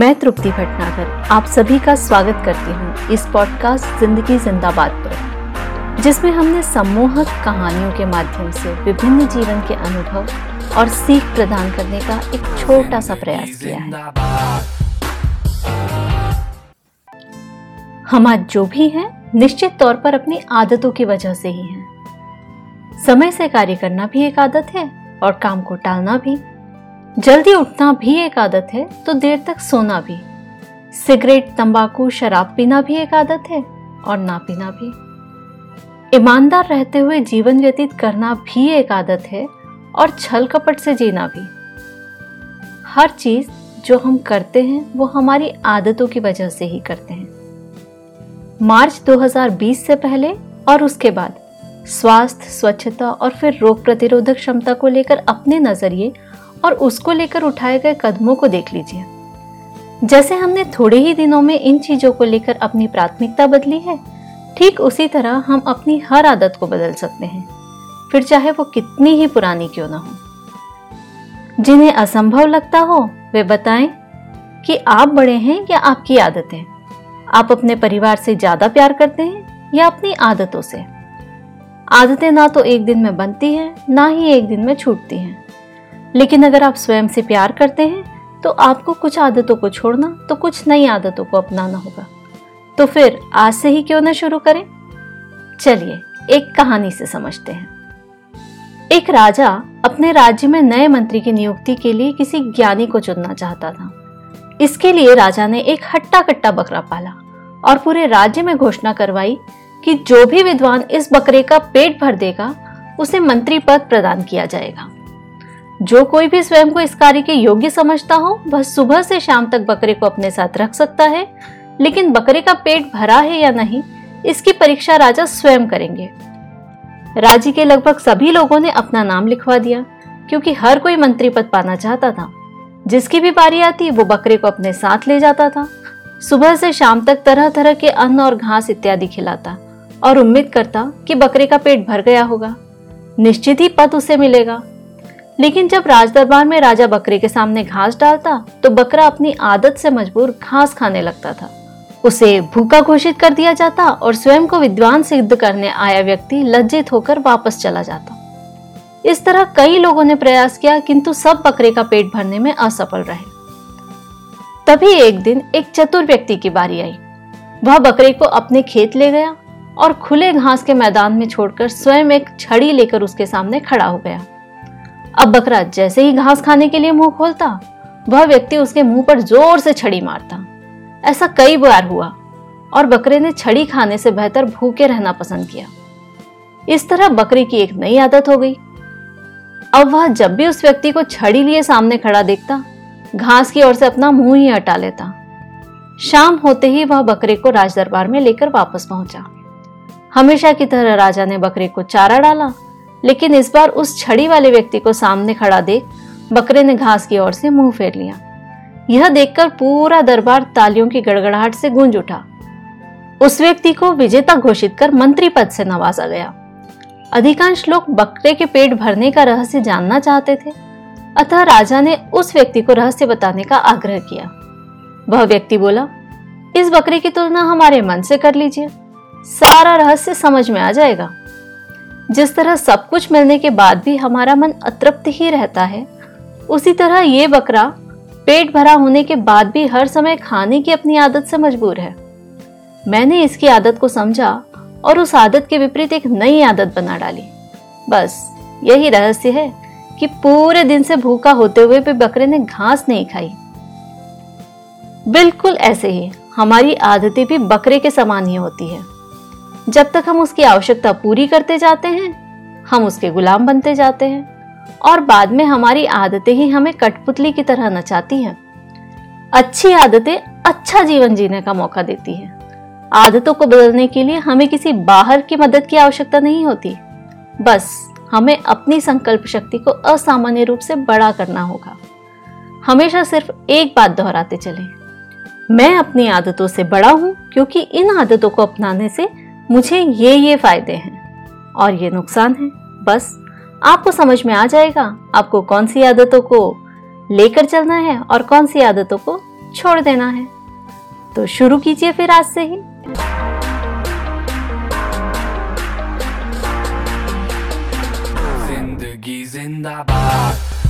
मैं तृप्ति भटनागर आप सभी का स्वागत करती हूँ इस पॉडकास्ट जिंदगी जिंदाबाद पर, जिसमें हमने सम्मोहक कहानियों के माध्यम से विभिन्न जीवन के अनुभव और सीख प्रदान करने का एक छोटा सा प्रयास किया है। हम आज जो भी हैं, निश्चित तौर पर अपनी आदतों की वजह से ही हैं। समय से कार्य करना भी एक आदत है और काम को टालना भी। जल्दी उठना भी एक आदत है तो देर तक सोना भी। सिगरेट, तंबाकू, शराब पीना भी एक आदत है और ना पीना भी। ईमानदार रहते हुए जीवन व्यतीत करना भी एक आदत है और छल कपट से जीना भी। हर चीज जो हम करते हैं वो हमारी आदतों की वजह से ही करते हैं। मार्च 2020 से पहले और उसके बाद स्वास्थ्य, स्वच्छता और फिर रोग प्रतिरोधक क्षमता को लेकर अपने नजरिए और उसको लेकर उठाए गए कदमों को देख लीजिए। जैसे हमने थोड़े ही दिनों में इन चीजों को लेकर अपनी प्राथमिकता बदली है, ठीक उसी तरह हम अपनी हर आदत को बदल सकते हैं, फिर चाहे वो कितनी ही पुरानी क्यों ना हो। जिन्हें असंभव लगता हो वे बताएं कि आप बड़े हैं या आपकी आदतें। आप अपने परिवार से ज्यादा प्यार करते हैं या अपनी आदतों से। आदतें ना तो एक दिन में बनती हैं, ना ही एक दिन में छूटती हैं। लेकिन अगर आप स्वयं से प्यार करते हैं तो आपको कुछ आदतों को छोड़ना तो कुछ नई आदतों को अपनाना होगा। तो फिर आज से ही क्यों ना शुरू करें। चलिए एक कहानी से समझते हैं। एक राजा अपने राज्य में नए मंत्री की नियुक्ति के लिए किसी ज्ञानी को चुनना चाहता था। इसके लिए राजा ने एक हट्टा कट्टा बकरा पाला और पूरे राज्य में घोषणा करवाई कि जो भी विद्वान इस बकरे का पेट भर देगा उसे मंत्री पद प्रदान किया जाएगा। जो कोई भी स्वयं को इस कार्य के योग्य समझता हो वह सुबह से शाम तक बकरे को अपने साथ रख सकता है, लेकिन बकरे का पेट भरा है या नहीं इसकी परीक्षा राजा स्वयं करेंगे। राज्य के लगभग सभी लोगों ने अपना नाम लिखवा दिया, क्योंकि हर कोई मंत्री पद पाना चाहता था। जिसकी भी बारी आती वो बकरे को अपने साथ ले जाता था, सुबह से शाम तक तरह तरह के अन्न और घास इत्यादि खिलाता और उम्मीद करता कि बकरे का पेट भर गया होगा, निश्चित ही पद उसे मिलेगा। लेकिन जब राजदरबार में राजा बकरे के सामने घास डालता तो बकरा अपनी आदत से मजबूर घास खाने लगता था। उसे भूखा घोषित कर दिया जाता और स्वयं को विद्वान सिद्ध करने आया व्यक्ति लज्जित होकर वापस चला जाता। इस तरह कई लोगों ने प्रयास किया, किंतु सब बकरे का पेट भरने में असफल रहे। तभी एक दिन एक चतुर व्यक्ति की बारी आई। वह बकरे को अपने खेत ले गया और खुले घास के मैदान में छोड़कर स्वयं एक छड़ी लेकर उसके सामने खड़ा हो गया। अब बकरा जैसे ही घास खाने के लिए मुंह खोलता वह व्यक्ति उसके मुंह पर जोर से छड़ी मारता। ऐसा कई बार हुआ और बकरे ने छड़ी खाने से बेहतर भूखे रहना पसंद किया। इस तरह बकरे की एक नई आदत हो गई। अब वह जब भी उस व्यक्ति को छड़ी लिए सामने खड़ा देखता घास की ओर से अपना मुंह ही हटा लेता। शाम होते ही वह बकरे को राजदरबार में लेकर वापस पहुंचा। हमेशा की तरह राजा ने बकरे को चारा डाला, लेकिन इस बार उस छड़ी वाले व्यक्ति को सामने खड़ा देख बकरे ने घास की ओर से मुंह फेर लिया। यह देखकर पूरा दरबार तालियों की गड़गड़ाहट से गूंज उठा। उस व्यक्ति को विजेता घोषित कर मंत्री पद से नवाजा गया। अधिकांश लोग बकरे के पेट भरने का रहस्य जानना चाहते थे, अतः राजा ने उस व्यक्ति को रहस्य बताने का आग्रह किया। वह व्यक्ति बोला, इस बकरे की तुलना हमारे मन से कर लीजिए, सारा रहस्य समझ में आ जाएगा। जिस तरह सब कुछ मिलने के बाद भी हमारा मन अतृप्त ही रहता है, उसी तरह ये बकरा पेट भरा होने के बाद भी हर समय खाने की अपनी आदत से मजबूर है। मैंने इसकी आदत को समझा और उस आदत के विपरीत एक नई आदत बना डाली। बस यही रहस्य है कि पूरे दिन से भूखा होते हुए भी बकरे ने घास नहीं खाई। बिल्कुल ऐसे ही हमारी आदतें भी बकरे के समान ही होती है। जब तक हम उसकी आवश्यकता पूरी करते जाते हैं हम उसके गुलाम बनते जाते हैं और बाद में हमारी आदतें ही हमें कठपुतली की तरह नचाती हैं। अच्छी आदतें अच्छा जीवन जीने का मौका देती हैं। आदतों को बदलने के लिए हमें किसी बाहर की मदद की आवश्यकता नहीं होती, बस हमें अपनी संकल्प शक्ति को असामान्य रूप से बड़ा करना होगा। हमेशा सिर्फ एक बात दोहराते चलें, मैं अपनी आदतों से बड़ा हूँ, क्योंकि इन आदतों को अपनाने से मुझे ये फायदे हैं और ये नुकसान है। बस आपको समझ में आ जाएगा आपको कौन सी आदतों को लेकर चलना है और कौन सी आदतों को छोड़ देना है। तो शुरू कीजिए फिर आज से ही। जिंदगी जिंदाबाद।